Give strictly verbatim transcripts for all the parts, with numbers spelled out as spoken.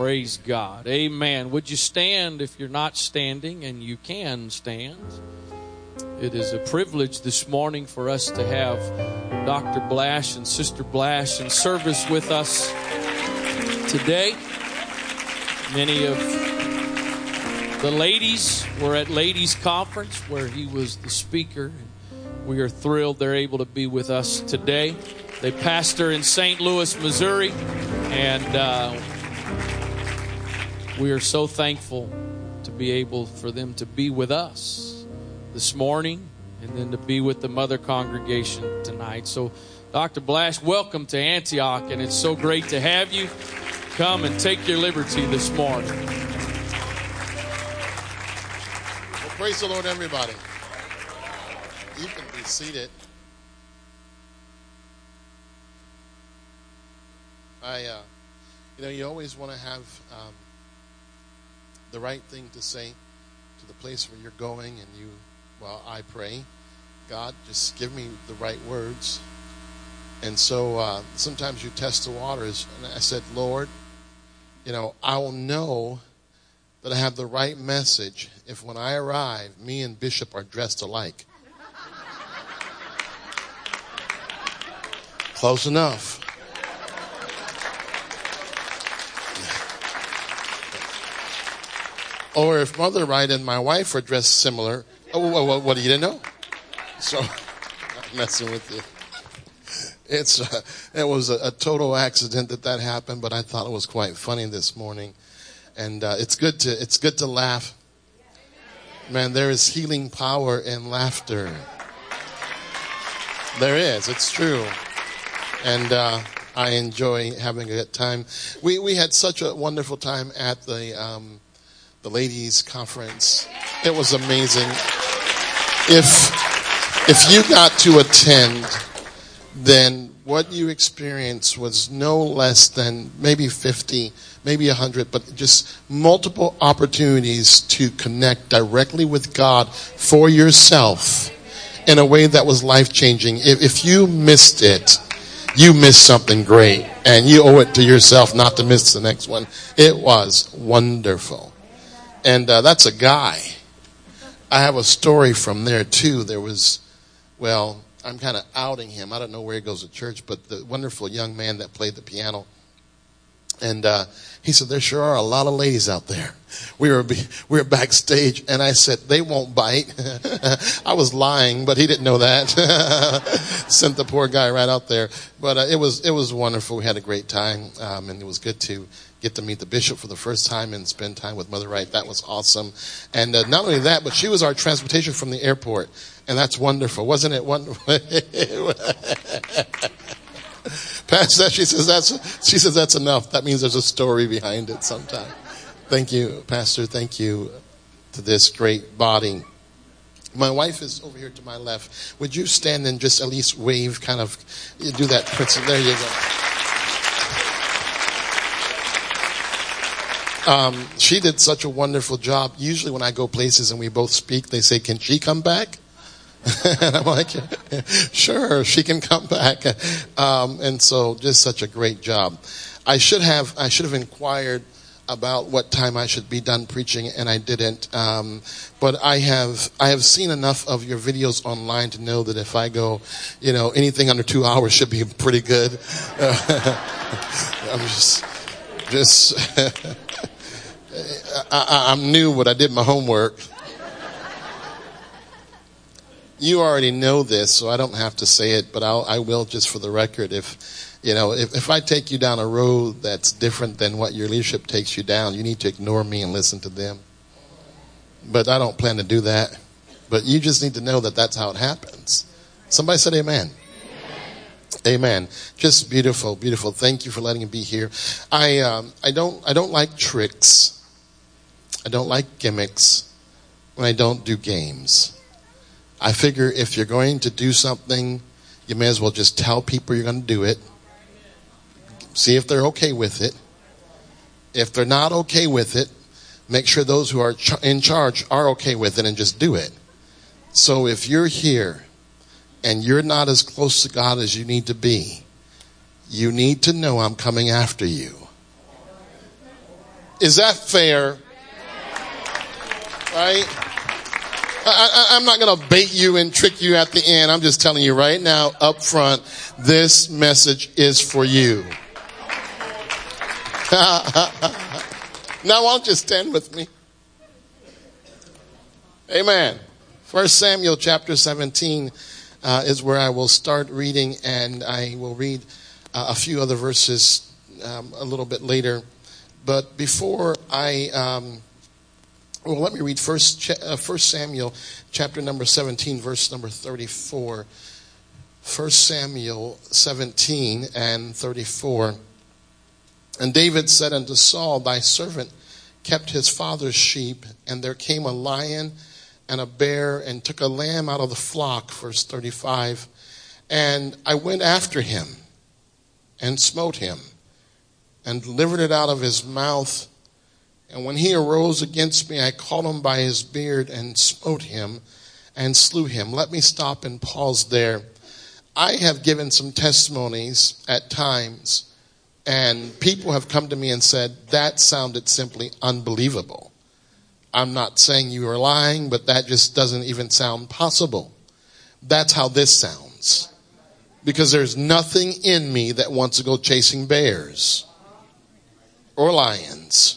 Praise God. Amen. Would you stand if you're not standing, and you can stand? It is a privilege this morning for us to have Doctor Blash and Sister Blash in service with us today. Many of the ladies were at Ladies' Conference where he was the speaker. We are thrilled they're able to be with us today. They pastor in Saint Louis, Missouri, and uh, we are so thankful to be able for them to be with us this morning and then to be with the mother congregation tonight. So, Doctor Blash, welcome to Antioch, and it's so great to have you. Come and take your liberty this morning. Well, praise the Lord, everybody. You can be seated. I, uh, you know, you always want to have um, the right thing to say to the place where you're going, and you, well, I pray, God, just give me the right words. And so uh, sometimes you test the waters. And I said, Lord, you know, I will know that I have the right message if when I arrive, me and Bishop are dressed alike. Close enough. Or if Mother Wright and my wife are dressed similar. Oh, what, what, you didn't know? So, I'm messing with you. It's uh, it was a, a total accident that that happened, but I thought it was quite funny this morning, and uh, it's good to it's good to laugh. Man, there is healing power in laughter. There is, it's true, and uh, I enjoy having a good time. We we had such a wonderful time at the um, the ladies' conference. It was amazing. If if you got to attend, then what you experienced was no less than maybe fifty, maybe one hundred, but just multiple opportunities to connect directly with God for yourself in a way that was life-changing. If, if you missed it, you missed something great, and you owe it to yourself not to miss the next one. It was wonderful. And uh, that's a guy. I have a story from there, too. There was, well... I'm kind of outing him. I don't know where he goes to church, but the wonderful young man that played the piano. And uh, he said, there sure are a lot of ladies out there. We were be- we were backstage, and I said, they won't bite. I was lying, but he didn't know that. Sent the poor guy right out there. But uh, it was it was wonderful. We had a great time, um, and it was good to get to meet the bishop for the first time and spend time with Mother Wright. That was awesome. And uh, not only that, but she was our transportation from the airport, and that's wonderful. Wasn't it wonderful? Pastor, she says that's she says that's enough. That means there's a story behind it sometime. Thank you, Pastor. Thank you to this great body. My wife is over here to my left. Would you stand and just at least wave, kind of you do that principle. There you go. Um, she did such a wonderful job. Usually when I go places and we both speak, they say, can she come back? And I'm like, sure, she can come back. Um, and so just such a great job. I should have I should have inquired about what time I should be done preaching, and I didn't. Um, but I have I have seen enough of your videos online to know that if I go, you know, anything under two hours should be pretty good. Uh, I'm just just I, I'm new, but I did my homework. You already know this, so I don't have to say it, but I'll, I will just for the record. If you know, if, if I take you down a road that's different than what your leadership takes you down, you need to ignore me and listen to them. But I don't plan to do that. But you just need to know that that's how it happens. Somebody said amen. Amen. Just beautiful, beautiful. Thank you for letting me be here. I um, I don't I don't like tricks. I don't like gimmicks, and I don't do games. I figure if you're going to do something, you may as well just tell people you're going to do it. See if they're okay with it. If they're not okay with it, make sure those who are in charge are okay with it and just do it. So if you're here and you're not as close to God as you need to be, you need to know I'm coming after you. Is that fair? Right? I, I, I'm not going to bait you and trick you at the end. I'm just telling you right now, up front, this message is for you. Now, won't you stand with me? Amen. First Samuel chapter seventeen uh, is where I will start reading, and I will read uh, a few other verses um, a little bit later. But before I... Um, Well, let me read First Samuel chapter number seventeen, verse number thirty-four. First Samuel seventeen and thirty-four. And David said unto Saul, Thy servant kept his father's sheep, and there came a lion and a bear, and took a lamb out of the flock, verse thirty-five. And I went after him, and smote him, and delivered it out of his mouth. And when he arose against me, I caught him by his beard and smote him and slew him. Let me stop and pause there. I have given some testimonies at times, and people have come to me and said, that sounded simply unbelievable. I'm not saying you are lying, but that just doesn't even sound possible. That's how this sounds. Because there's nothing in me that wants to go chasing bears or lions.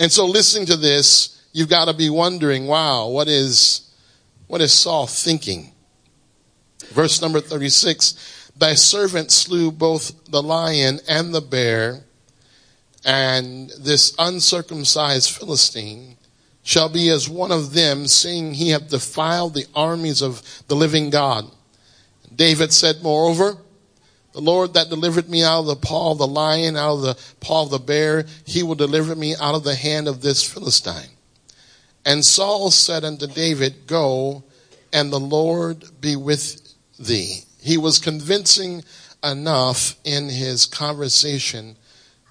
And so listening to this, you've got to be wondering, wow, what is, what is Saul thinking? Verse number thirty-six, Thy servant slew both the lion and the bear, and this uncircumcised Philistine shall be as one of them, seeing he hath defiled the armies of the living God. David said, Moreover, the Lord that delivered me out of the paw of the lion, out of the paw of the bear, he will deliver me out of the hand of this Philistine. And Saul said unto David, Go, and the Lord be with thee. He was convincing enough in his conversation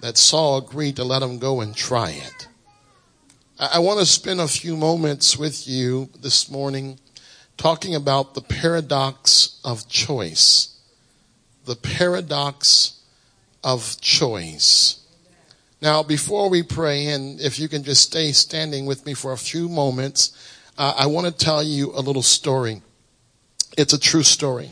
that Saul agreed to let him go and try it. I want to spend a few moments with you this morning talking about the paradox of choice. The paradox of choice. Now, before we pray, and if you can just stay standing with me for a few moments, uh, I want to tell you a little story. It's a true story.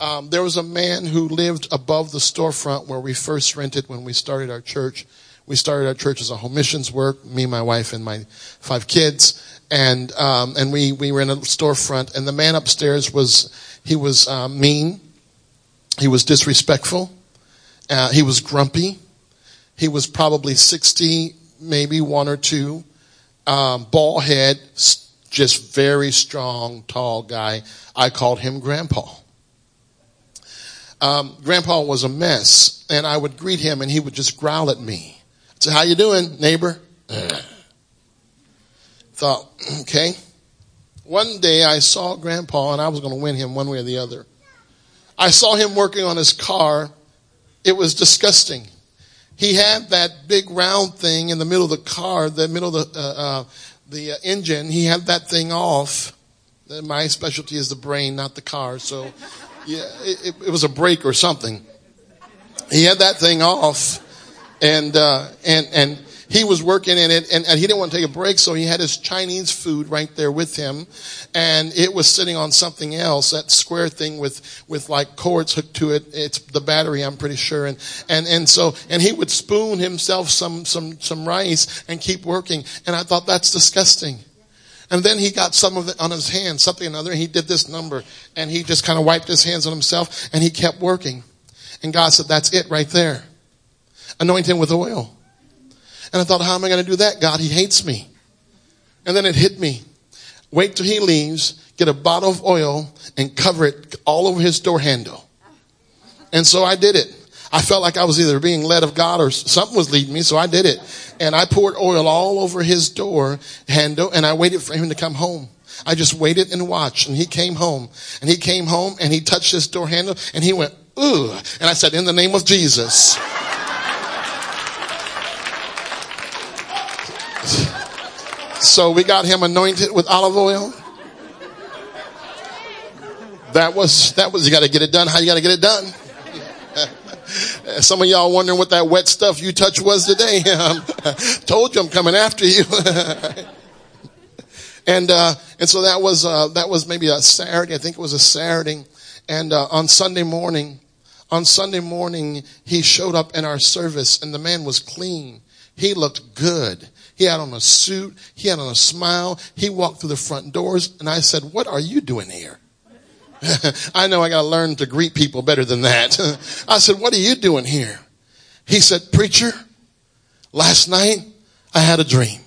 Um, there was a man who lived above the storefront where we first rented when we started our church. We started our church as a home missions work, me, my wife, and my five kids. And um, and we, we were in a storefront, and the man upstairs was, he was uh, mean. He was disrespectful. Uh, he was grumpy. He was probably sixty, maybe one or two. Um, bald head, just very strong, tall guy. I called him Grandpa. Um, Grandpa was a mess, and I would greet him, and he would just growl at me. I'd say, how you doing, neighbor? Thought, okay. One day I saw Grandpa, and I was going to win him one way or the other. I saw him working on his car. It was disgusting. He had that big round thing in the middle of the car, the middle of the, uh, uh, the uh, engine. He had that thing off. My specialty is the brain, not the car. So yeah, it, it was a brake or something. He had that thing off, and uh, and and he was working in it, and, and he didn't want to take a break, so he had his Chinese food right there with him, and it was sitting on something else, that square thing with, with like cords hooked to it. It's the battery, I'm pretty sure. And, and, and so, and he would spoon himself some, some, some rice and keep working. And I thought, that's disgusting. And then he got some of it on his hands, something or another, and he did this number, and he just kind of wiped his hands on himself, and he kept working. And God said, that's it right there. Anoint him with oil. And I thought, how am I going to do that, God? He hates me. And then it hit me. Wait till he leaves, get a bottle of oil, and cover it all over his door handle. And so I did it. I felt like I was either being led of God or something was leading me, so I did it. And I poured oil all over his door handle, and I waited for him to come home. I just waited and watched, and he came home. And he came home, and he touched his door handle, and he went, ooh. And I said, in the name of Jesus. So we got him anointed with olive oil. That was, that was, you got to get it done. How you got to get it done? Some of y'all wondering what that wet stuff you touched was today. Told you I'm coming after you. And, uh, and so that was, uh, that was maybe a Saturday. I think it was a Saturday. And, uh, on Sunday morning, on Sunday morning, he showed up in our service and the man was clean. He looked good. He had on a suit. He had on a smile. He walked through the front doors and I said, "What are you doing here?" I know I gotta learn to greet people better than that. I said, "What are you doing here?" He said, "Preacher, last night I had a dream."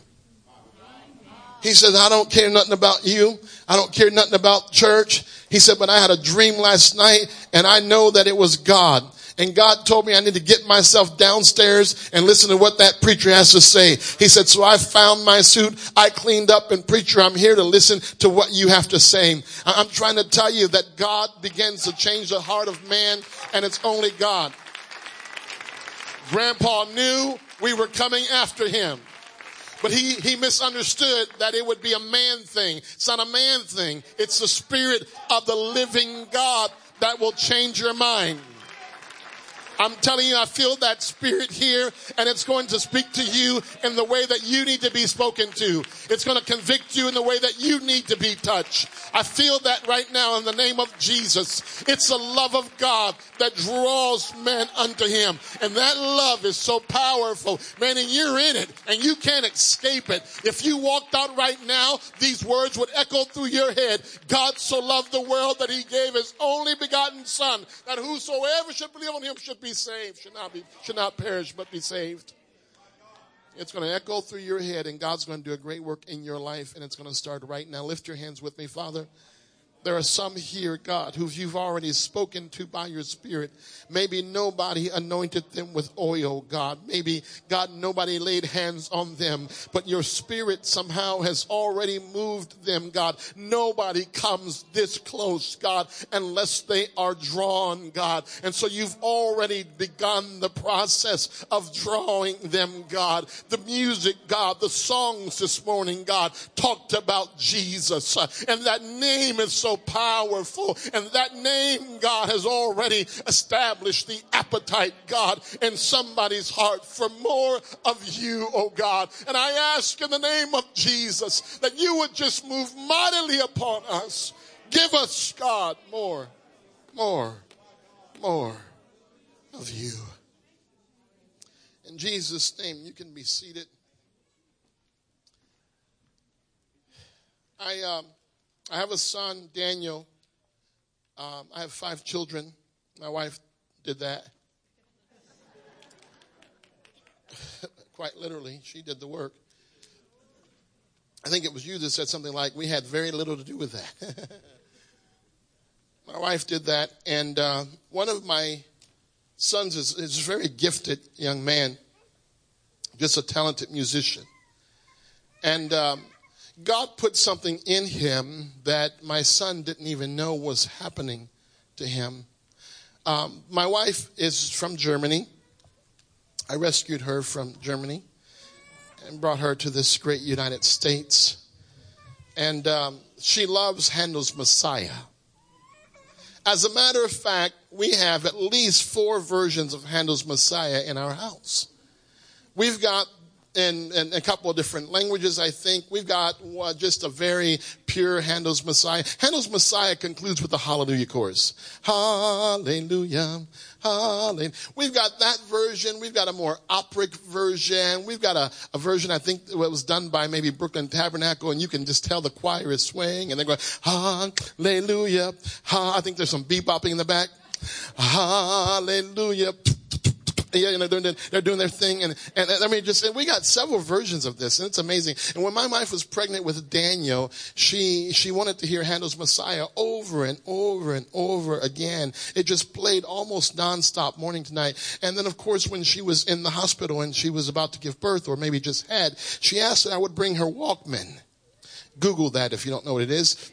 He says, "I don't care nothing about you. I don't care nothing about church." He said, "But I had a dream last night and I know that it was God. And God told me I need to get myself downstairs and listen to what that preacher has to say." He said, "So I found my suit. I cleaned up, and preacher, I'm here to listen to what you have to say." I'm trying to tell you that God begins to change the heart of man, and it's only God. Grandpa knew we were coming after him. But he, he misunderstood that it would be a man thing. It's not a man thing. It's the Spirit of the living God that will change your mind. I'm telling you, I feel that Spirit here, and it's going to speak to you in the way that you need to be spoken to. It's going to convict you in the way that you need to be touched. I feel that right now in the name of Jesus. It's the love of God that draws men unto him. And that love is so powerful. Man, and you're in it, and you can't escape it. If you walked out right now, these words would echo through your head. God so loved the world that he gave his only begotten Son, that whosoever should believe on him should be saved, should not be, should not perish, but be saved. It's going to echo through your head, and God's going to do a great work in your life, and it's going to start right now. Lift your hands with me, Father. There are some here, God, who you've already spoken to by your Spirit. Maybe nobody anointed them with oil, God. Maybe, God, nobody laid hands on them. But your Spirit somehow has already moved them, God. Nobody comes this close, God, unless they are drawn, God. And so you've already begun the process of drawing them, God. The music, God, the songs this morning, God, talked about Jesus. And that name is so powerful, and that name, God, has already established the appetite, God, in somebody's heart for more of you, oh God. And I ask in the name of Jesus that you would just move mightily upon us. Give us, God, more, more, more of you. In Jesus' name, you can be seated. I, um, I have a son, Daniel. Um, I have five children. My wife did that. Quite literally, she did the work. I think it was you that said something like, "We had very little to do with that." My wife did that. And uh, one of my sons is, is a very gifted young man, just a talented musician. And Um, God put something in him that my son didn't even know was happening to him. Um, my wife is from Germany. I rescued her from Germany and brought her to this great United States. And um, she loves Handel's Messiah. As a matter of fact, we have at least four versions of Handel's Messiah in our house. We've got In, in a couple of different languages, I think. We've got uh, just a very pure Handel's Messiah. Handel's Messiah concludes with the Hallelujah Chorus. Hallelujah, hallelujah. We've got that version. We've got a more operic version. We've got a, a version, I think, that was done by maybe Brooklyn Tabernacle, and you can just tell the choir is swaying, and they're going, hallelujah. Ha. I think there's some bebopping in the back. Hallelujah. Yeah, you know, they're, they're doing their thing. And, and I mean, just, and we got several versions of this, and it's amazing. And when my wife was pregnant with Daniel, she, she wanted to hear Handel's Messiah over and over and over again. It just played almost nonstop morning to night. And then, of course, when she was in the hospital and she was about to give birth, or maybe just had, she asked that I would bring her Walkman. Google that if you don't know what it is.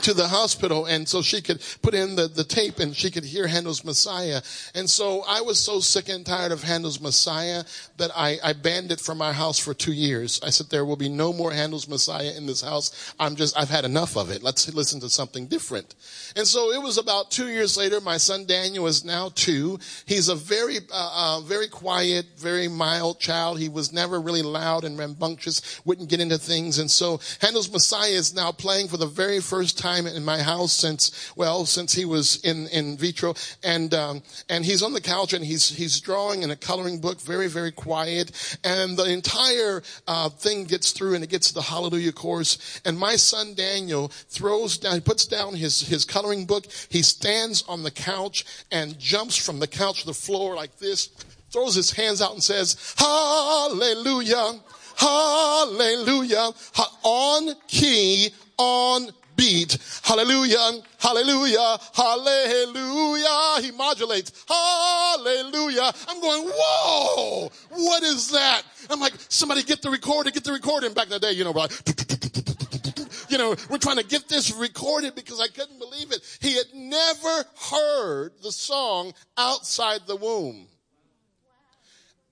to the hospital, and so she could put in the, the tape and she could hear Handel's Messiah. And so I was so sick and tired of Handel's Messiah that I, I banned it from my house for two years. I said, there will be no more Handel's Messiah in this house. I'm just, I've had enough of it. Let's listen to something different. And so it was about two years later. My son Daniel is now two. He's a very, uh, uh, very quiet, very mild child. He was never really loud and rambunctious, wouldn't get into things. And so Handel's Messiah is now playing for the very first time time in my house since, well, since he was in, in vitro. And, um, and he's on the couch and he's, he's drawing in a coloring book, very, very quiet. And the entire, uh, thing gets through and it gets to the Hallelujah Chorus. And my son Daniel throws down, he puts down his, his coloring book. He stands on the couch and jumps from the couch to the floor like this, throws his hands out and says, Hallelujah, Hallelujah, ha- on key, on beat. Hallelujah, hallelujah, hallelujah. He modulates. Hallelujah. I'm going, whoa, what is that? I'm like, somebody get the recorder, get the recorder. And back in the day, you know, we're like, you know, we're trying to get this recorded because I couldn't believe it. He had never heard the song outside the womb.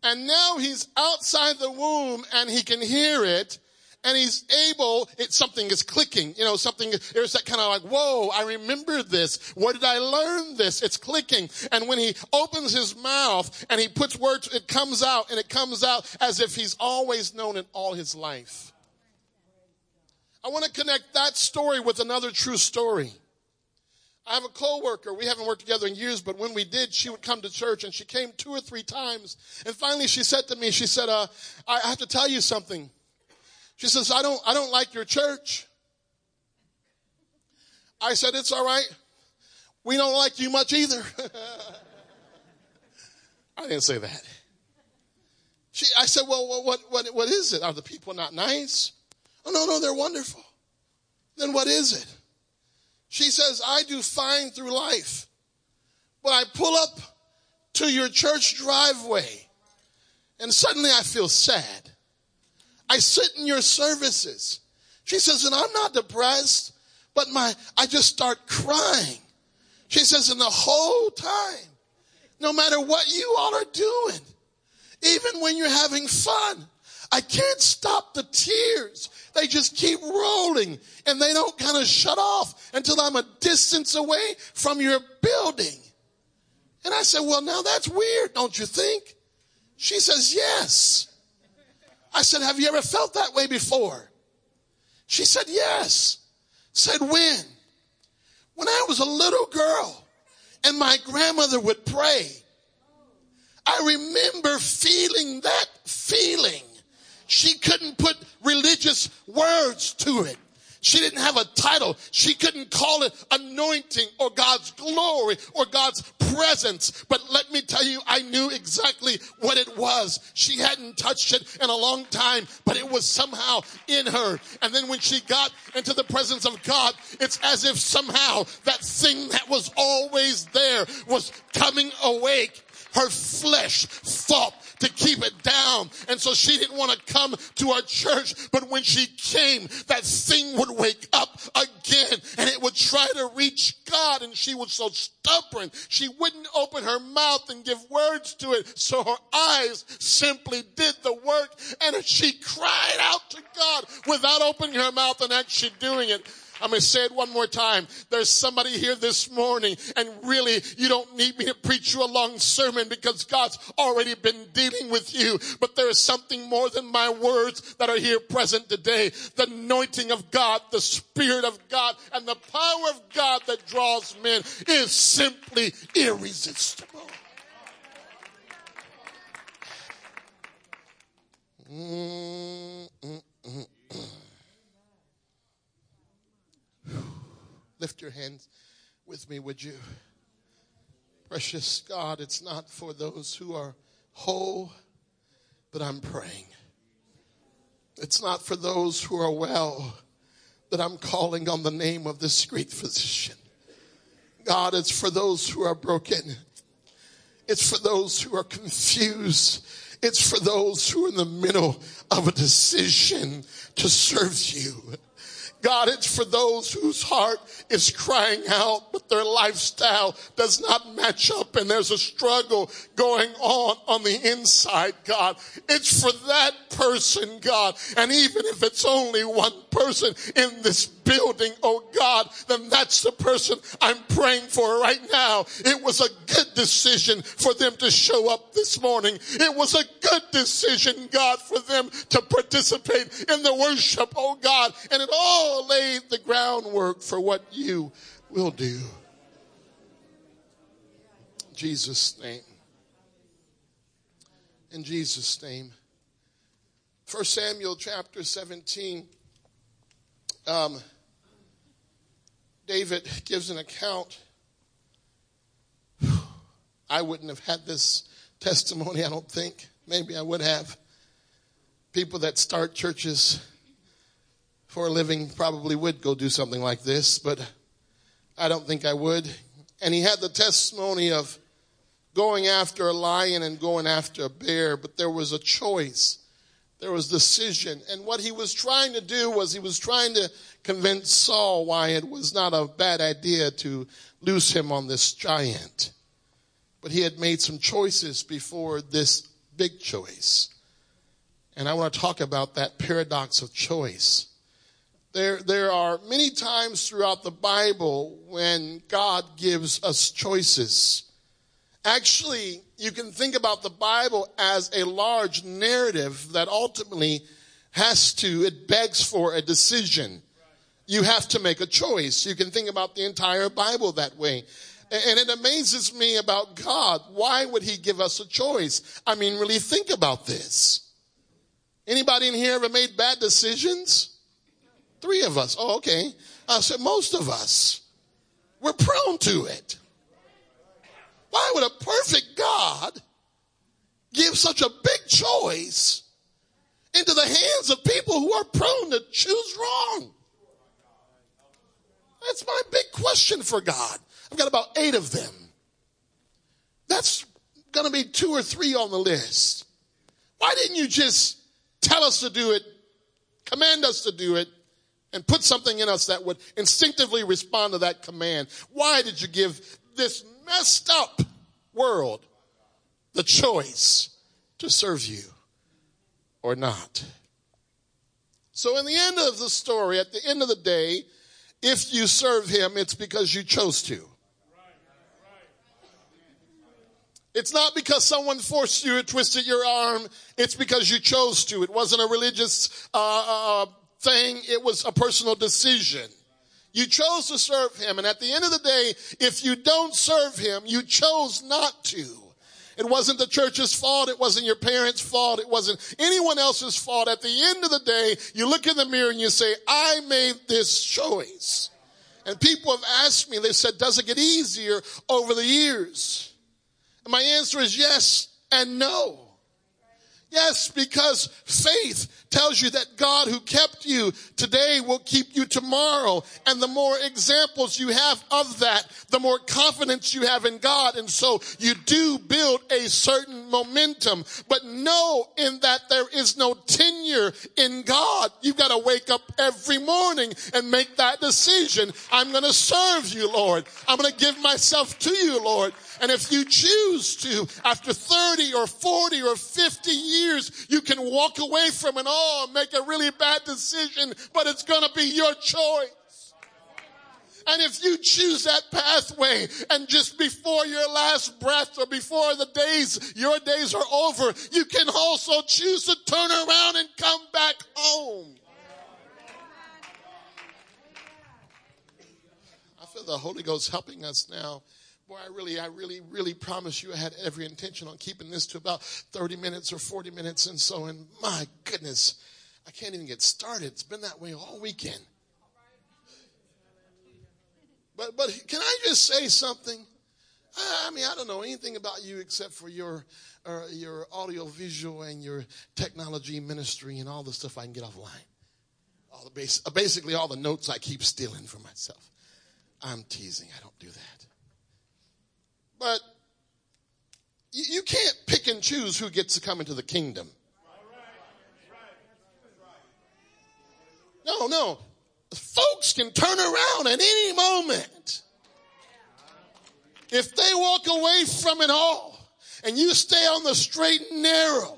And now he's outside the womb and he can hear it. And he's able, it, something is clicking, you know, something, there's that kind of like, whoa, I remember this. Where did I learn this? It's clicking. And when he opens his mouth and he puts words, it comes out and it comes out as if he's always known it all his life. I want to connect that story with another true story. I have a coworker. We haven't worked together in years, but when we did, she would come to church and she came two or three times. And finally she said to me, she said, uh, I have to tell you something. She says, I don't, I don't like your church. I said, it's all right. We don't like you much either. I didn't say that. She, I said, well, what, what, what is it? Are the people not nice? Oh, no, no, they're wonderful. Then what is it? She says, I do fine through life, but I pull up to your church driveway and suddenly I feel sad. I sit in your services. She says, and I'm not depressed, but my, I just start crying. She says, and the whole time, no matter what you all are doing, even when you're having fun, I can't stop the tears. They just keep rolling and they don't kind of shut off until I'm a distance away from your building. And I said, well, now that's weird, don't you think? She says, yes. I said, have you ever felt that way before? She said, yes. Said, when? When I was a little girl and my grandmother would pray. I remember feeling that feeling. She couldn't put religious words to it. She didn't have a title. She couldn't call it anointing or God's glory or God's presence. But let me tell you, I knew exactly what it was. She hadn't touched it in a long time, but it was somehow in her. And then when she got into the presence of God, it's as if somehow that thing that was always there was coming awake. Her flesh fought to keep it down. And so she didn't want to come to our church. But when she came, that thing would wake up again and it would try to reach God. And she was so stubborn. She wouldn't open her mouth and give words to it. So her eyes simply did the work. And she cried out to God without opening her mouth and actually doing it. I'm going to say it one more time. There's somebody here this morning, and really, you don't need me to preach you a long sermon because God's already been dealing with you. But there is something more than my words that are here present today. The anointing of God, the Spirit of God, and the power of God that draws men is simply irresistible. Mm-mm-mm. Lift your hands with me, would you? Precious God, it's not for those who are whole that I'm praying. It's not for those who are well that I'm calling on the name of this great physician. God, it's for those who are broken. It's for those who are confused. It's for those who are in the middle of a decision to serve you. God, it's for those whose heart is crying out, but their lifestyle does not match up and there's a struggle going on on the inside, God. It's for that person, God. And even if it's only one person in this building, oh God, then that's the person I'm praying for right now. It was a good decision for them to show up this morning. It was a good decision, God, for them to participate in the worship, oh God. And it all laid the groundwork for what you will do. In Jesus' name. In Jesus' name. First Samuel chapter seventeen. Um, David gives an account. I wouldn't have had this testimony, I don't think. Maybe I would have. People that start churches for a living probably would go do something like this, but I don't think I would. And he had the testimony of going after a lion and going after a bear, but there was a choice. There was decision. And what he was trying to do was he was trying to convince Saul why it was not a bad idea to loose him on this giant. But he had made some choices before this big choice. And I want to talk about that paradox of choice. There, there are many times throughout the Bible when God gives us choices. Actually, you can think about the Bible as a large narrative that ultimately has to, it begs for a decision. You have to make a choice. You can think about the entire Bible that way. And it amazes me about God. Why would he give us a choice? I mean, really think about this. Anybody in here ever made bad decisions? Three of us. Oh, okay. I said most of us. We're prone to it. Why would a perfect God give such a big choice into the hands of people who are prone to choose wrong? That's my big question for God. I've got about eight of them. That's going to be two or three on the list. Why didn't you just tell us to do it, command us to do it, and put something in us that would instinctively respond to that command? Why did you give this messed up world the choice to serve you or not? So in the end of the story, at the end of the day, if you serve him, it's because you chose to. It's not because someone forced you or twisted your arm. It's because you chose to. It wasn't a religious uh, uh, thing. It was a personal decision. You chose to serve him. And at the end of the day, if you don't serve him, you chose not to. It wasn't the church's fault. It wasn't your parents' fault. It wasn't anyone else's fault. At the end of the day, you look in the mirror and you say, I made this choice. And people have asked me, they said, does it get easier over the years? And my answer is yes and no. Yes, because faith tells you that God who kept you today will keep you tomorrow. And the more examples you have of that, the more confidence you have in God. And so you do build a certain momentum. But know in that there is no tenure in God. You've got to wake up every morning and make that decision. I'm going to serve you, Lord. I'm going to give myself to you, Lord. And if you choose to, after thirty or forty or fifty years, you can walk away from it all and make a really bad decision, but it's going to be your choice. And if you choose that pathway and just before your last breath or before the days, your days are over, you can also choose to turn around and come back home. I feel the Holy Ghost helping us now. Boy, I really, I really, really promise you I had every intention on keeping this to about thirty minutes or forty minutes and so. And my goodness, I can't even get started. It's been that way all weekend. But but can I just say something? I mean, I don't know anything about you except for your, uh, your audiovisual and your technology ministry and all the stuff I can get offline. All the base, uh, basically all the notes I keep stealing for myself. I'm teasing. I don't do that. But you can't pick and choose who gets to come into the kingdom. No, no. folks can turn around at any moment. If they walk away from it all and you stay on the straight and narrow,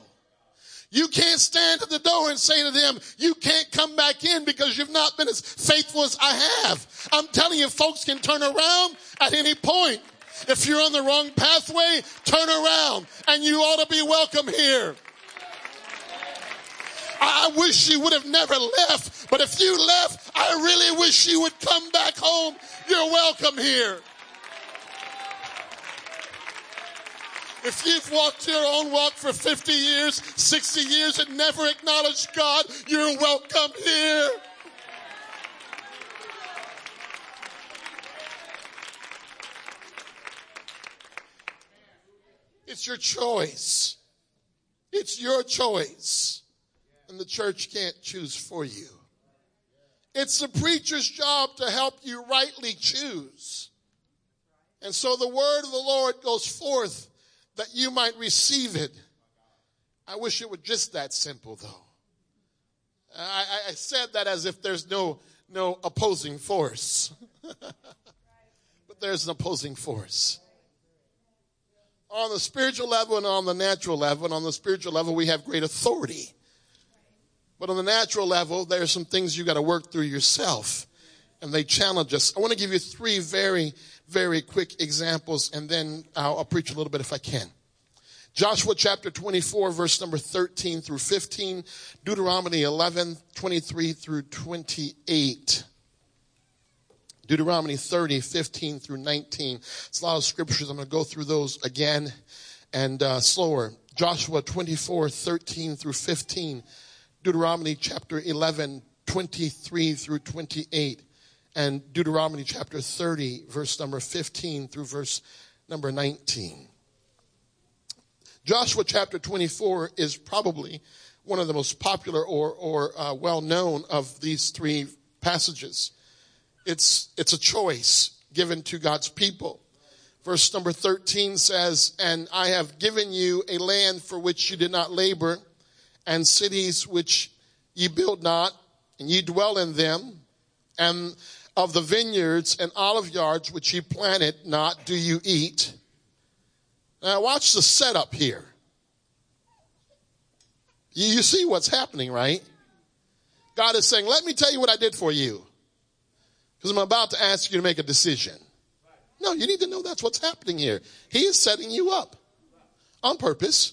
you can't stand at the door and say to them, you can't come back in because you've not been as faithful as I have. I'm telling you, folks can turn around at any point. If you're on the wrong pathway, turn around, and you ought to be welcome here. I wish you would have never left, but if you left, I really wish you would come back home. You're welcome here. If you've walked your own walk for fifty years, sixty years, and never acknowledged God, you're welcome here. It's your choice. It's your choice. And the church can't choose for you. It's the preacher's job to help you rightly choose. And so the word of the Lord goes forth that you might receive it. I wish it were just that simple, though. I, I said that as if there's no, no opposing force. But there's an opposing force. On the spiritual level and on the natural level, and on the spiritual level we have great authority. But on the natural level, there are some things you got to work through yourself, and they challenge us. I want to give you three very, very quick examples, and then I'll, I'll preach a little bit if I can. Joshua chapter twenty-four, verse number thirteen through fifteen, Deuteronomy eleven, twenty-three through twenty-eight. Deuteronomy thirty, fifteen through nineteen. It's a lot of scriptures. I'm going to go through those again and uh, slower. Joshua twenty-four, thirteen through fifteen. Deuteronomy chapter eleven, twenty-three through twenty-eight. And Deuteronomy chapter thirty, verse number fifteen through verse number nineteen. Joshua chapter twenty-four is probably one of the most popular or, or uh, well-known of these three passages. It's, it's a choice given to God's people. Verse number thirteen says, "And I have given you a land for which you did not labor, and cities which ye build not, and ye dwell in them, and of the vineyards and olive yards which ye planted not do you eat." Now watch the setup here. You, you see what's happening, right? God is saying, let me tell you what I did for you, because I'm about to ask you to make a decision. No, you need to know that's what's happening here. He is setting you up on purpose.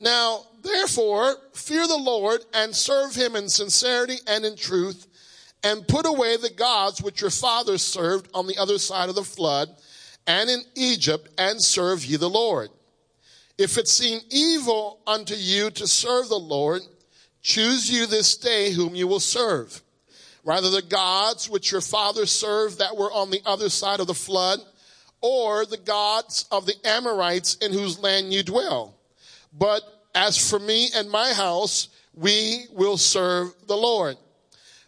"Now, therefore, fear the Lord and serve him in sincerity and in truth, and put away the gods which your fathers served on the other side of the flood and in Egypt, and serve ye the Lord. If it seem evil unto you to serve the Lord, choose you this day whom you will serve. Rather the gods which your fathers served that were on the other side of the flood, or the gods of the Amorites in whose land you dwell. But as for me and my house, we will serve the Lord."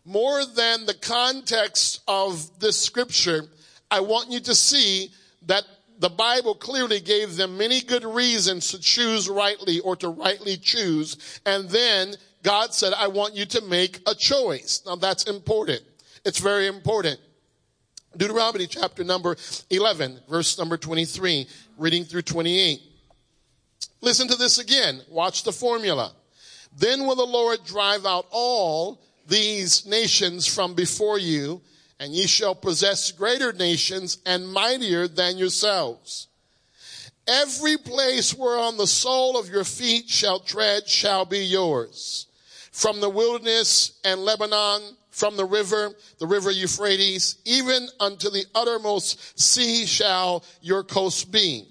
More than the context of this scripture, I want you to see that the Bible clearly gave them many good reasons to choose rightly or to rightly choose. And then God said, I want you to make a choice. Now that's important. It's very important. Deuteronomy chapter number eleven, verse number twenty-three, reading through twenty-eight. Listen to this again. Watch the formula. "Then will the Lord drive out all these nations from before you, and ye shall possess greater nations and mightier than yourselves. Every place whereon the sole of your feet shall tread shall be yours, from the wilderness and Lebanon, from the river, the river Euphrates, even unto the uttermost sea shall your coast be.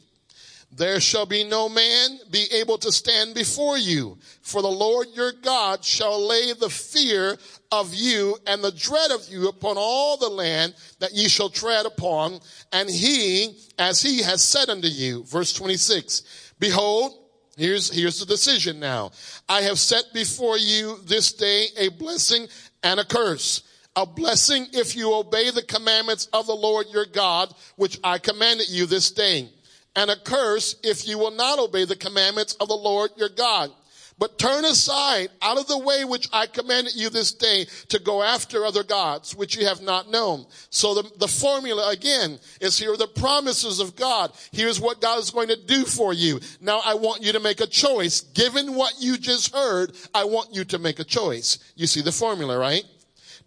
There shall be no man be able to stand before you, for the Lord your God shall lay the fear of you and the dread of you upon all the land that ye shall tread upon, and he, as he has said unto you." Verse twenty-six, "Behold," here's, here's the decision now, "I have set before you this day a blessing and a curse. A blessing if you obey the commandments of the Lord your God, which I commanded you this day. And a curse if you will not obey the commandments of the Lord your God. But turn aside out of the way which I commanded you this day to go after other gods, which you have not known. So the, the formula again is, here are the promises of God. Here's what God is going to do for you. Now I want you to make a choice. Given what you just heard, I want you to make a choice. You see the formula, right?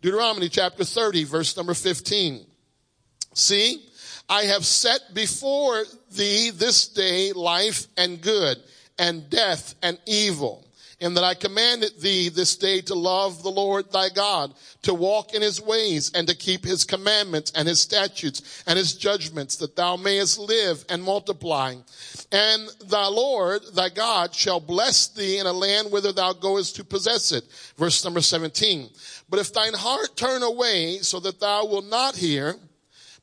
Deuteronomy chapter thirty, verse number fifteen. See, I have set before thee this day life and good, and death and evil, and that I commanded thee this day to love the Lord thy God, to walk in his ways, and to keep his commandments and his statutes and his judgments, that thou mayest live and multiply. And thy Lord thy God shall bless thee in a land whither thou goest to possess it. Verse number seventeen. But if thine heart turn away, so that thou wilt not hear,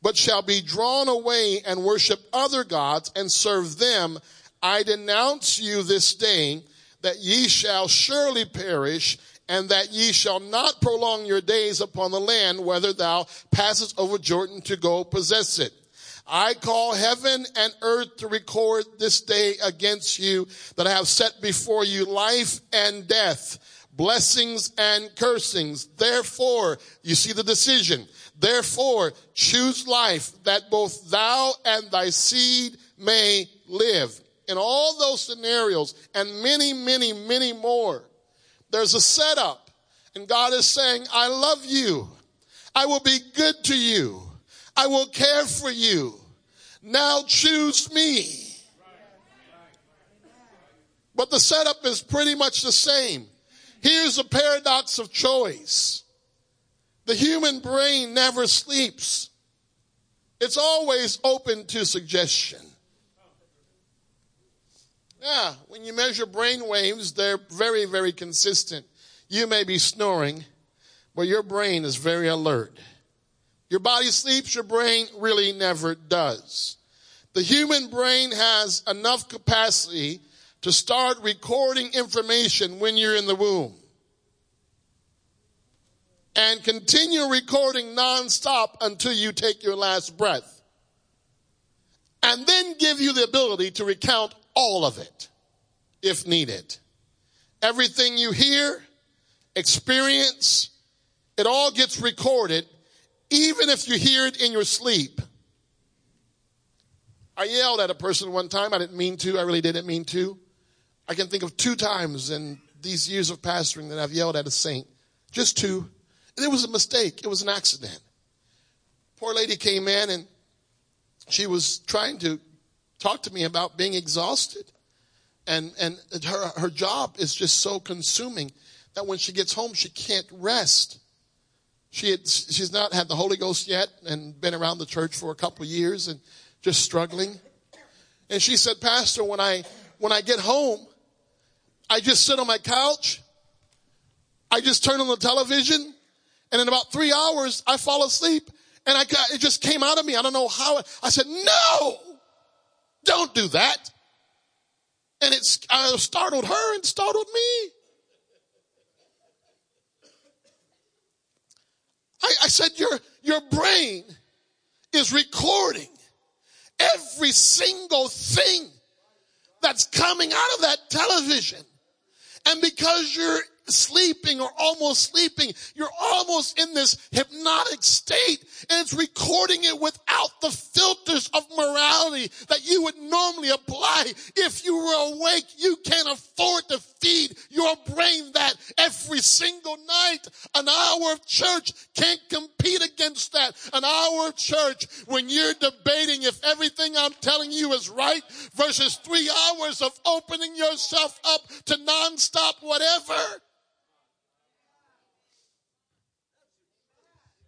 but shall be drawn away and worship other gods and serve them, I denounce you this day, that ye shall surely perish, and that ye shall not prolong your days upon the land, whether thou passest over Jordan to go possess it. I call heaven and earth to record this day against you, that I have set before you life and death, blessings and cursings. Therefore, you see the decision. Therefore, choose life, that both thou and thy seed may live. In all those scenarios and many, many, many more, there's a setup. And God is saying, I love you. I will be good to you. I will care for you. Now choose me. But the setup is pretty much the same. Here's the paradox of choice. The human brain never sleeps. It's always open to suggestion. Yeah, when you measure brain waves, they're very, very consistent. You may be snoring, but your brain is very alert. Your body sleeps, your brain really never does. The human brain has enough capacity to start recording information when you're in the womb, and continue recording nonstop until you take your last breath, and then give you the ability to recount all of it, if needed. Everything you hear, experience, it all gets recorded, even if you hear it in your sleep. I yelled at a person one time. I didn't mean to. I really didn't mean to. I can think of two times in these years of pastoring that I've yelled at a saint. Just two. And it was a mistake. It was an accident. Poor lady came in and she was trying to talk to me about being exhausted. And and her her job is just so consuming that when she gets home, she can't rest. She had, she's not had the Holy Ghost yet and been around the church for a couple of years and just struggling. And she said, Pastor, when I when I get home, I just sit on my couch. I just turn on the television. And in about three hours, I fall asleep. And I got, it just came out of me. I don't know how. I said, no. Don't do that. And it startled her and startled me. I, I said, your, your brain is recording every single thing that's coming out of that television. And because you're sleeping or almost sleeping, you're almost in this hypnotic state, and it's recording it without the filters of morality that you would normally apply if you were awake. You can't afford to feed your brain that every single night. An hour of church can't compete against that. An hour of church when you're debating if everything I'm telling you is right versus three hours of opening yourself up to nonstop whatever.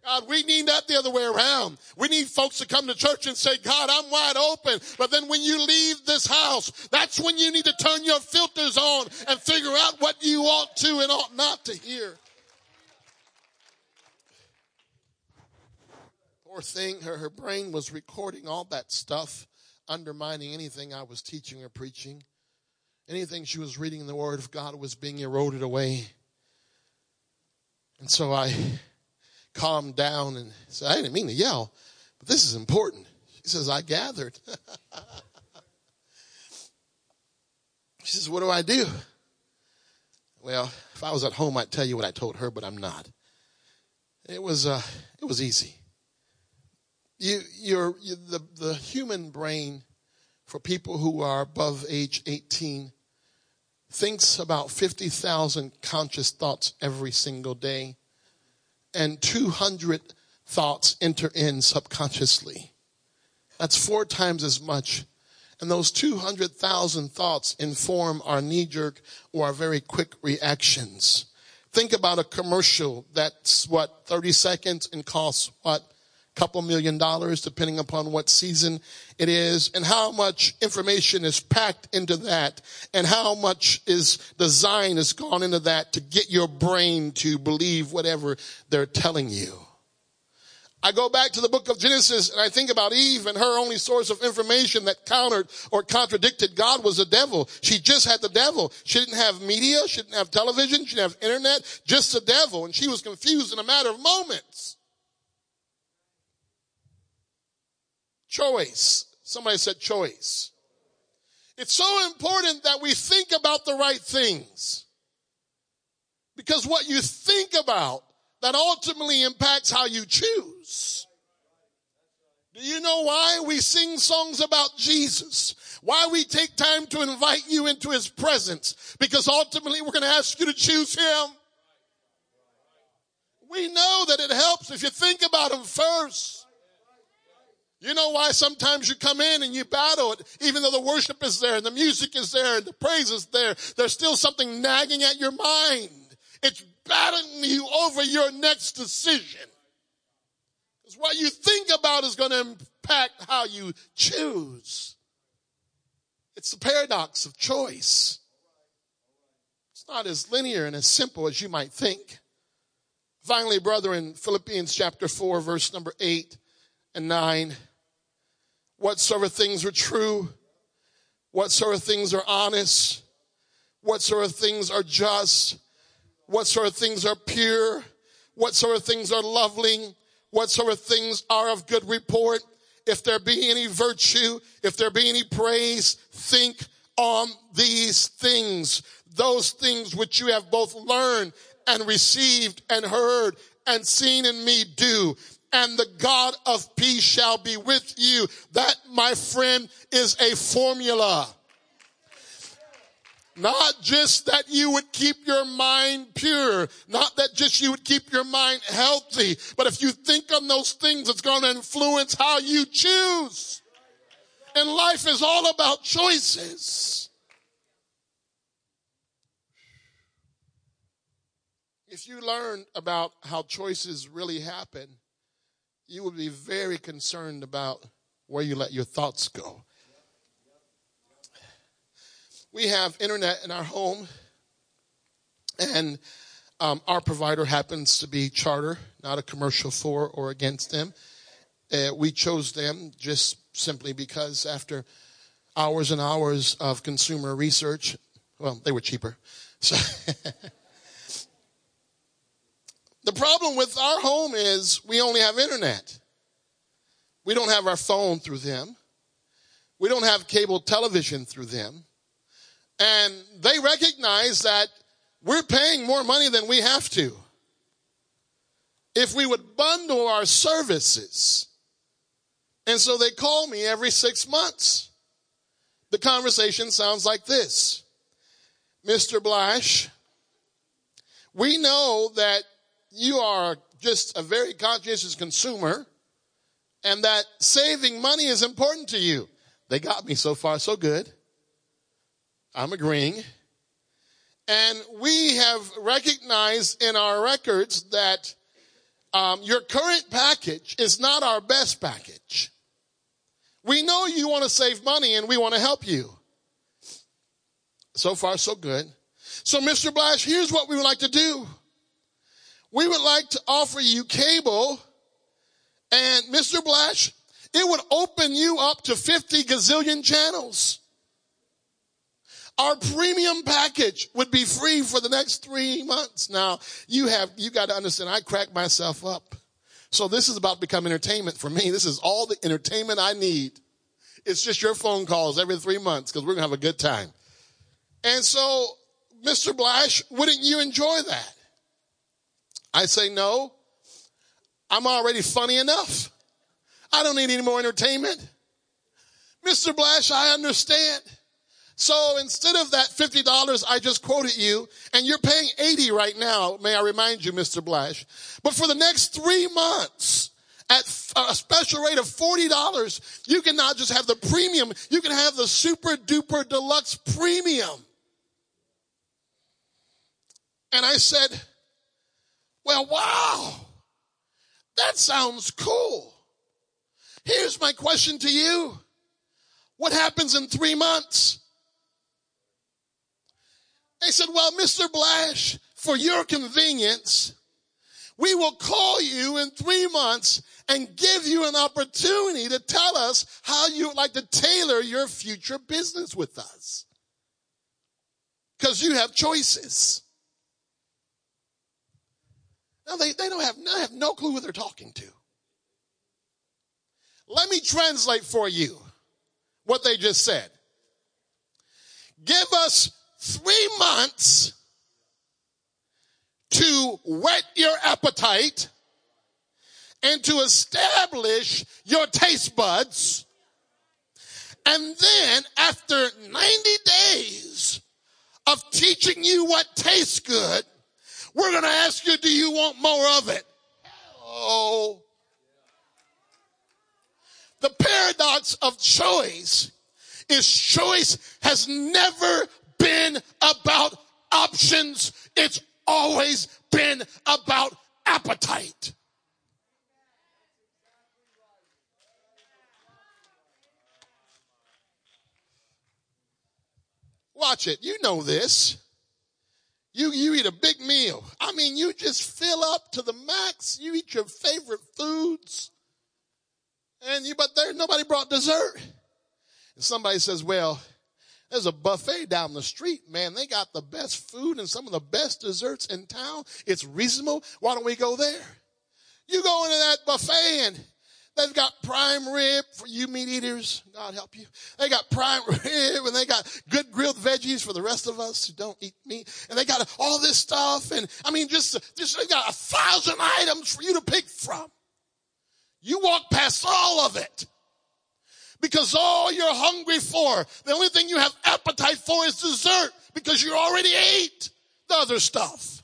God, we need that the other way around. We need folks to come to church and say, God, I'm wide open. But then when you leave this house, that's when you need to turn your filters on and figure out what you ought to and ought not to hear. Poor thing, her, her brain was recording all that stuff, undermining anything I was teaching or preaching. Anything she was reading in the Word of God was being eroded away. And so I calmed down and said, I didn't mean to yell, but this is important. She says, I gathered. She says, what do I do? Well, if I was at home, I'd tell you what I told her, but I'm not. It was uh, it was easy. You, you're, you, the, the human brain, for people who are above age eighteen, thinks about fifty thousand conscious thoughts every single day, and two hundred thoughts enter in subconsciously. That's four times as much. And those two hundred thousand thoughts inform our knee-jerk or our very quick reactions. Think about a commercial that's, what, thirty seconds and costs, what, a couple million dollars, depending upon what season it is, and how much information is packed into that, and how much is design has gone into that to get your brain to believe whatever they're telling you. I go back to the book of Genesis and I think about Eve, and her only source of information that countered or contradicted God was the devil. She just had the devil. She didn't have media. She didn't have television. She didn't have internet, just the devil. And she was confused in a matter of moments. Choice. Somebody said choice. It's so important that we think about the right things, because what you think about, that ultimately impacts how you choose. Do you know why we sing songs about Jesus? Why we take time to invite you into his presence? Because ultimately we're going to ask you to choose him. We know that it helps if you think about him first. You know why sometimes you come in and you battle it, even though the worship is there and the music is there and the praise is there. There's still something nagging at your mind. It's battling you over your next decision. Because what you think about is going to impact how you choose. It's the paradox of choice. It's not as linear and as simple as you might think. Finally, brethren, Philippians chapter four, verse number eight and nine. Whatsoever things are true, whatsoever things are honest, whatsoever things are just, whatsoever things are pure, whatsoever things are lovely, whatsoever things are of good report, if there be any virtue, if there be any praise, think on these things. Those things which you have both learned and received and heard and seen in me do, and the God of peace shall be with you. That, my friend, is a formula. Not just that you would keep your mind pure, not that just you would keep your mind healthy, but if you think on those things, it's going to influence how you choose. And life is all about choices. If you learned about how choices really happen, you would be very concerned about where you let your thoughts go. We have internet in our home, and um, our provider happens to be Charter, not a commercial for or against them. Uh, we chose them just simply because after hours and hours of consumer research, well, they were cheaper. So the problem with our home is we only have internet. We don't have our phone through them. We don't have cable television through them. And they recognize that we're paying more money than we have to. If we would bundle our services. And so they call me every six months. The conversation sounds like this. Mister Blash, we know that you are just a very conscientious consumer and that saving money is important to you. They got me so far, so good. I'm agreeing. And we have recognized in our records that um, your current package is not our best package. We know you want to save money and we want to help you. So far, so good. So, Mister Blash, here's what we would like to do. We would like to offer you cable. And, Mister Blash, it would open you up to fifty gazillion channels. Our premium package would be free for the next three months. Now, you have, you got to understand, I crack myself up. So this is about to become entertainment for me. This is all the entertainment I need. It's just your phone calls every three months because we're going to have a good time. And so Mister Blash, wouldn't you enjoy that? I say, no, I'm already funny enough. I don't need any more entertainment. Mister Blash, I understand. So instead of that fifty dollars I just quoted you, and you're paying eighty right now, may I remind you, Mister Blash, but for the next three months, at a special rate of forty dollars, you can not just have the premium, you can have the super duper deluxe premium. And I said, well, wow, that sounds cool. Here's my question to you. What happens in three months? They said, well, Mister Blash, for your convenience, we will call you in three months and give you an opportunity to tell us how you would like to tailor your future business with us. Because you have choices. Now, they, they don't have, they have no clue who they're talking to. Let me translate for you what they just said. Give us three months to whet your appetite and to establish your taste buds. And then after ninety days of teaching you what tastes good, we're going to ask you, do you want more of it? Hello. The paradox of choice is choice has never been about options. It's always been about appetite. Watch it. You know this. You you eat a big meal. I mean, you just fill up to the max. You eat your favorite foods. And you, but there, nobody brought dessert. And somebody says, well, there's a buffet down the street, man. They got the best food and some of the best desserts in town. It's reasonable. Why don't we go there? You go into that buffet and they've got prime rib for you meat eaters. God help you. They got prime rib and they got good grilled veggies for the rest of us who don't eat meat. And they got all this stuff. And I mean, just, just they got a thousand items for you to pick from. You walk past all of it because all you're hungry for, the only thing you have appetite for is dessert because you already ate the other stuff.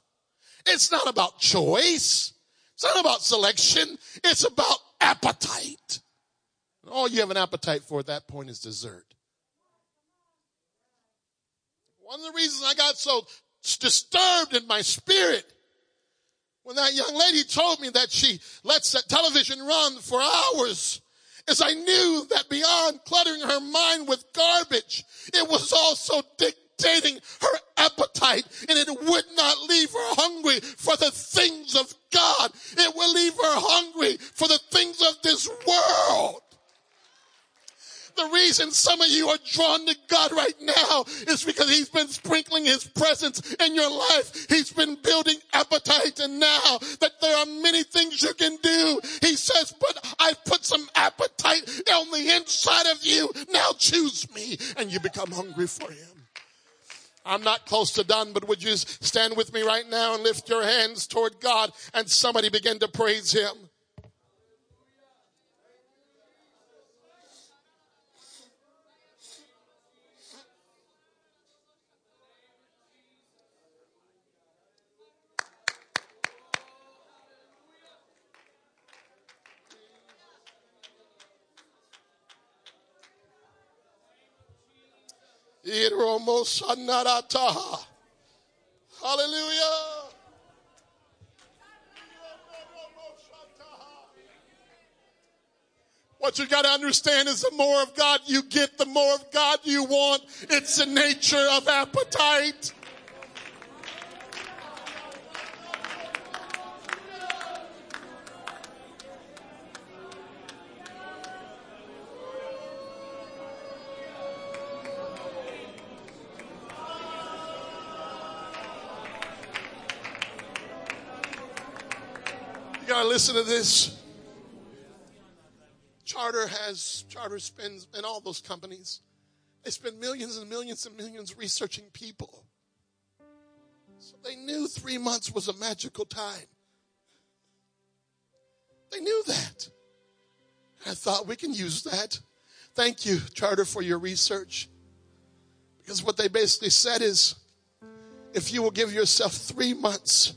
It's not about choice. It's not about selection. It's about appetite. And all you have an appetite for at that point is dessert. One of the reasons I got so disturbed in my spirit when that young lady told me that she lets that television run for hours, as I knew that beyond cluttering her mind with garbage, it was also dictating her appetite, and it would not leave her hungry for the things of God. It will leave her hungry for the things of this world. The reason some of you are drawn to God right now is because he's been sprinkling his presence in your life. He's been building appetite, and now that there are many things you can do, he says, but I've put some appetite on the inside of you. Now choose me, and you become hungry for him. I'm not close to done, but would you stand with me right now and lift your hands toward God, and somebody begin to praise him. Hallelujah. What you got to understand is the more of God you get, the more of God you want. It's the nature of appetite. Listen to this. Charter has, Charter spends, and all those companies, they spend millions and millions and millions researching people. So they knew three months was a magical time. They knew that. I thought we can use that. Thank you, Charter, for your research. Because what they basically said is, if you will give yourself three months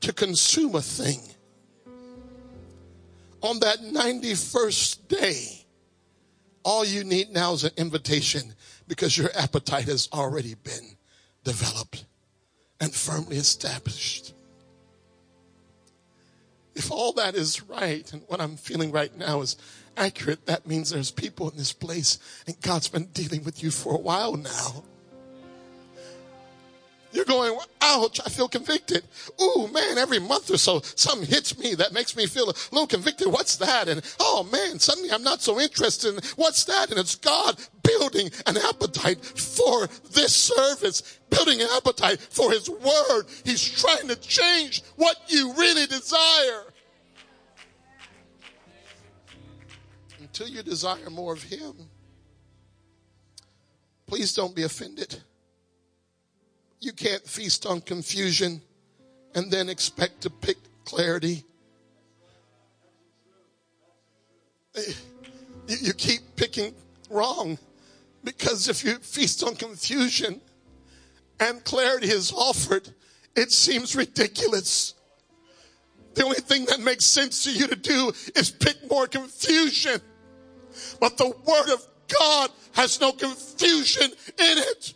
to consume a thing, on that ninety-first day, all you need now is an invitation because your appetite has already been developed and firmly established. If all that is right and what I'm feeling right now is accurate, that means there's people in this place and God's been dealing with you for a while now. You're going, ouch, I feel convicted. Ooh, man, every month or so, something hits me that makes me feel a little convicted. What's that? And, oh, man, suddenly I'm not so interested in what's that? And it's God building an appetite for this service, building an appetite for his word. He's trying to change what you really desire. Until you desire more of him, please don't be offended. You can't feast on confusion and then expect to pick clarity. You keep picking wrong, because if you feast on confusion and clarity is offered, it seems ridiculous. The only thing that makes sense to you to do is pick more confusion. But the word of God has no confusion in it.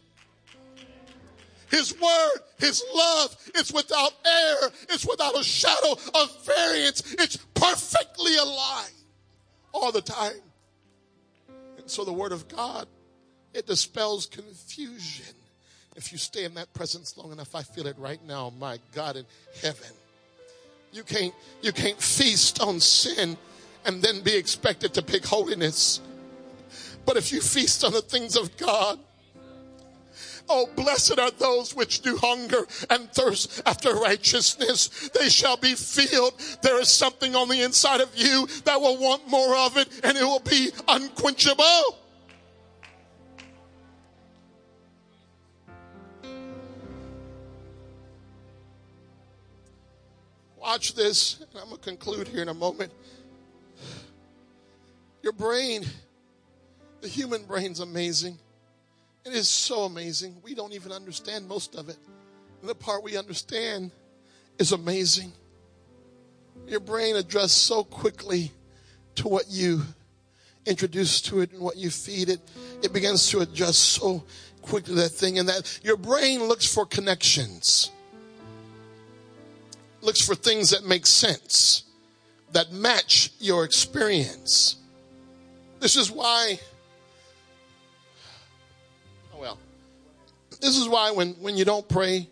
His word, his love, it's without error. It's without a shadow of variance. It's perfectly aligned all the time. And so the word of God, it dispels confusion. If you stay in that presence long enough, I feel it right now, my God in heaven. You can't, you can't feast on sin and then be expected to pick holiness. But if you feast on the things of God, oh, blessed are those which do hunger and thirst after righteousness. They shall be filled. There is something on the inside of you that will want more of it, and it will be unquenchable. Watch this, and I'm going to conclude here in a moment. Your brain, the human brain's amazing. It is so amazing. We don't even understand most of it. And the part we understand is amazing. Your brain adjusts so quickly to what you introduce to it and what you feed it. It begins to adjust so quickly to that thing. And that your brain looks for connections. Looks for things that make sense, that match your experience. This is why... Well, this is why when, when you don't pray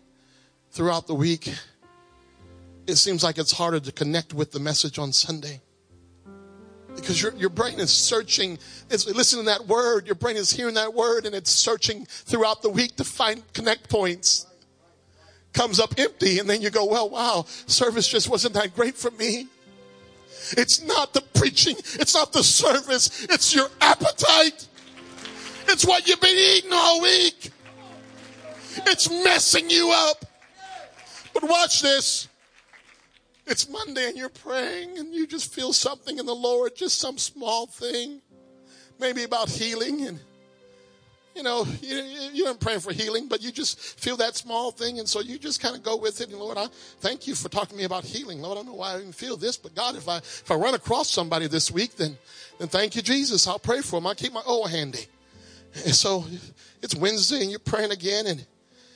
throughout the week, it seems like it's harder to connect with the message on Sunday. Because your, your brain is searching, it's listening to that word, your brain is hearing that word, and it's searching throughout the week to find connect points. Comes up empty, and then you go, well, wow, service just wasn't that great for me. It's not the preaching, it's not the service, it's your appetite. It's what you've been eating all week. It's messing you up. But watch this. It's Monday and you're praying and you just feel something in the Lord, just some small thing, maybe about healing. And, you know, you, you aren't praying for healing, but you just feel that small thing. And so you just kind of go with it. And Lord, I thank you for talking to me about healing. Lord, I don't know why I even feel this, but God, if I, if I run across somebody this week, then, then thank you, Jesus. I'll pray for them. I'll keep my oil handy. And so it's Wednesday and you're praying again and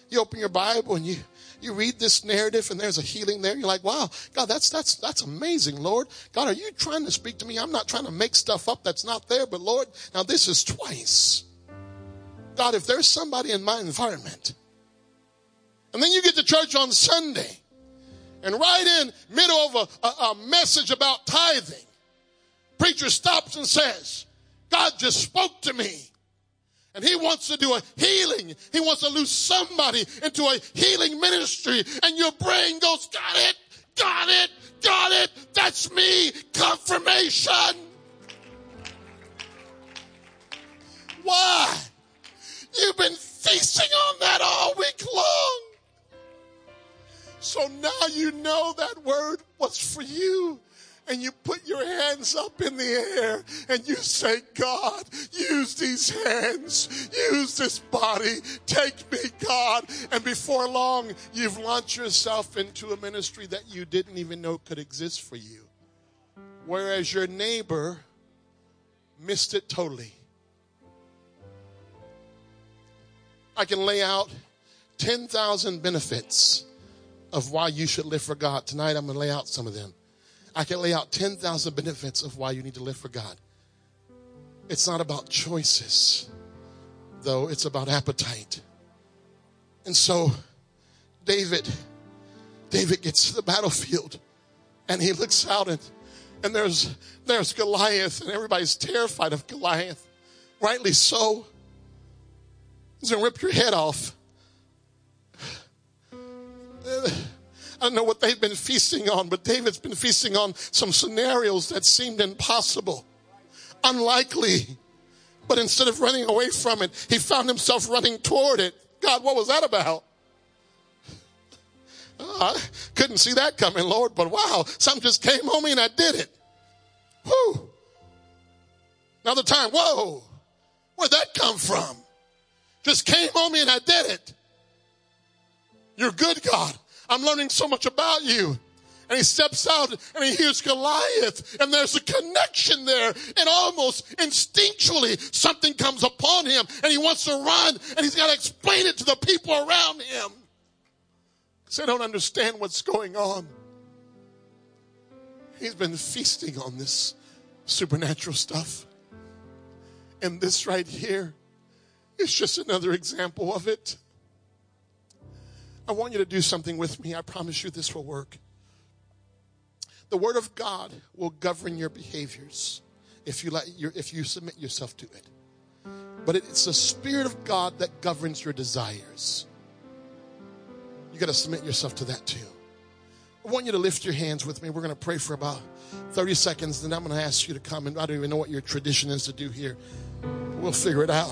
you open your Bible and you, you read this narrative and there's a healing there. You're like, wow, God, that's, that's, that's amazing, Lord. God, are you trying to speak to me? I'm not trying to make stuff up that's not there, but Lord, now this is twice. God, if there's somebody in my environment. And then you get to church on Sunday and right in middle of a, a, a message about tithing, preacher stops and says, God just spoke to me. And he wants to do a healing. He wants to lose somebody into a healing ministry. And your brain goes, got it, got it, got it. That's me. Confirmation. Why? You've been feasting on that all week long. know that word was for you. And you put your hands up in the air and you say, God, use these hands, use this body, take me, God. And before long, you've launched yourself into a ministry that you didn't even know could exist for you. Whereas your neighbor missed it totally. I can lay out ten thousand benefits of why you should live for God. Tonight I'm going to lay out some of them. I can lay out ten thousand benefits of why you need to live for God. It's not about choices, though. It's about appetite. And so David, David gets to the battlefield and he looks out and, and there's, there's Goliath, and everybody's terrified of Goliath. Rightly so. He's going to rip your head off. I don't know what they've been feasting on, but David's been feasting on some scenarios that seemed impossible, unlikely. But instead of running away from it, he found himself running toward it. God, what was that about? I couldn't see that coming, Lord, but wow, something just came on me and I did it. Whew. Another time, whoa, where'd that come from? Just came on me and I did it. You're good, God. I'm learning so much about you. And he steps out and he hears Goliath, and there's a connection there. And almost instinctually something comes upon him and he wants to run, and he's got to explain it to the people around him because they don't understand what's going on. He's been feasting on this supernatural stuff. And this right here is just another example of it. I want you to do something with me. I promise you this will work. The Word of God will govern your behaviors if you let your, if you submit yourself to it. But it's the Spirit of God that governs your desires. You got to submit yourself to that too. I want you to lift your hands with me. We're going to pray for about thirty seconds, then I'm going to ask you to come. And I don't even know what your tradition is to do here. We'll figure it out.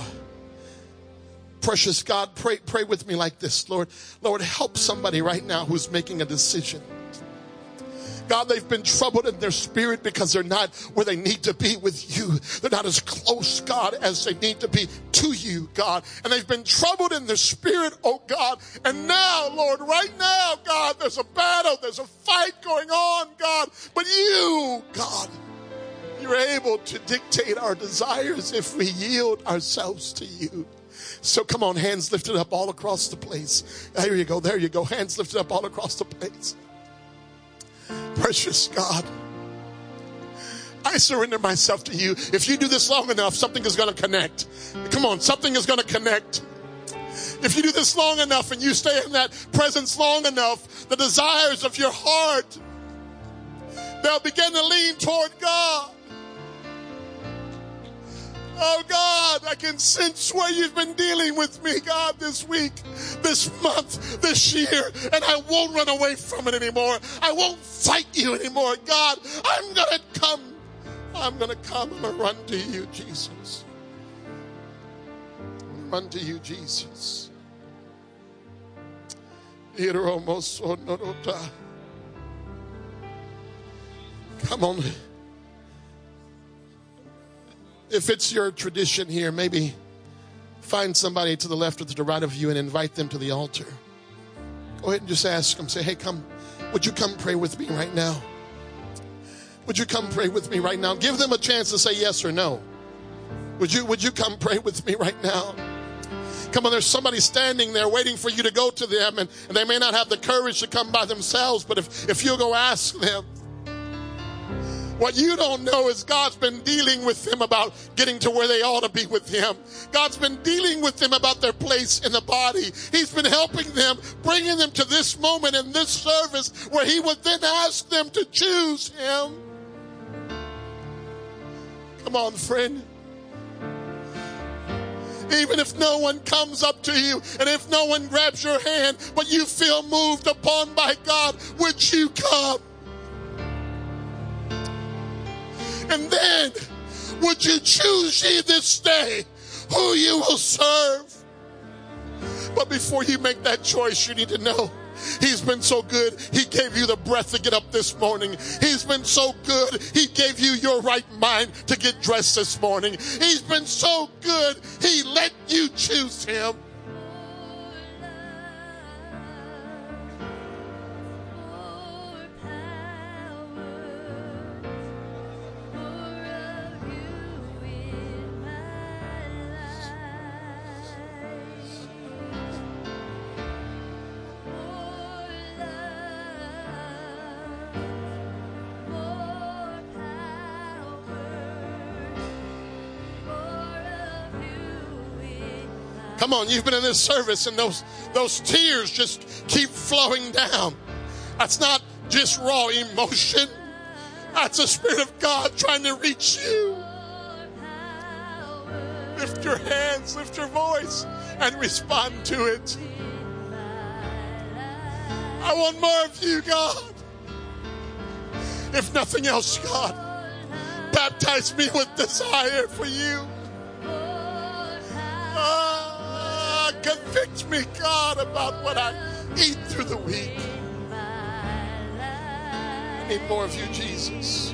Precious God, pray, pray with me like this, Lord. Lord, help somebody right now who's making a decision. God, they've been troubled in their spirit because they're not where they need to be with you. They're not as close, God, as they need to be to you, God. And they've been troubled in their spirit, oh God. And now, Lord, right now, God, there's a battle, there's a fight going on, God. But you, God, you're able to dictate our desires if we yield ourselves to you. So come on, hands lifted up all across the place. There you go, there you go. Hands lifted up all across the place. Precious God, I surrender myself to you. If you do this long enough, something is going to connect. Come on, something is going to connect. If you do this long enough and you stay in that presence long enough, the desires of your heart, they'll begin to lean toward God. Oh, God, I can sense where you've been dealing with me, God, this week, this month, this year, and I won't run away from it anymore. I won't fight you anymore, God. I'm going to come. I'm going to come. I'm going to run to you, Jesus. Run to you, Jesus. Come on. If it's your tradition here, maybe find somebody to the left or to the right of you and invite them to the altar. Go ahead and just ask them. Say, hey, come, would you come pray with me right now? Would you come pray with me right now? Give them a chance to say yes or no. Would you, would you come pray with me right now? Come on, there's somebody standing there waiting for you to go to them, and, and they may not have the courage to come by themselves, but if, if you'll go ask them. What you don't know is God's been dealing with them about getting to where they ought to be with him. God's been dealing with them about their place in the body. He's been helping them, bringing them to this moment in this service where he would then ask them to choose him. Come on, friend. Even if no one comes up to you and if no one grabs your hand, but you feel moved upon by God, would you come? And then, would you choose ye this day who you will serve? But before you make that choice, you need to know He's been so good, he gave you the breath to get up this morning. He's been so good, he gave you your right mind to get dressed this morning. He's been so good, he let you choose him. Come on, you've been in this service and those those tears just keep flowing down. That's not just raw emotion. That's the Spirit of God trying to reach you. Lift your hands, lift your voice, and respond to it. I want more of you, God. If nothing else, God, baptize me with desire for you. Convict me, God, about what I eat through the week. I need more of you, Jesus.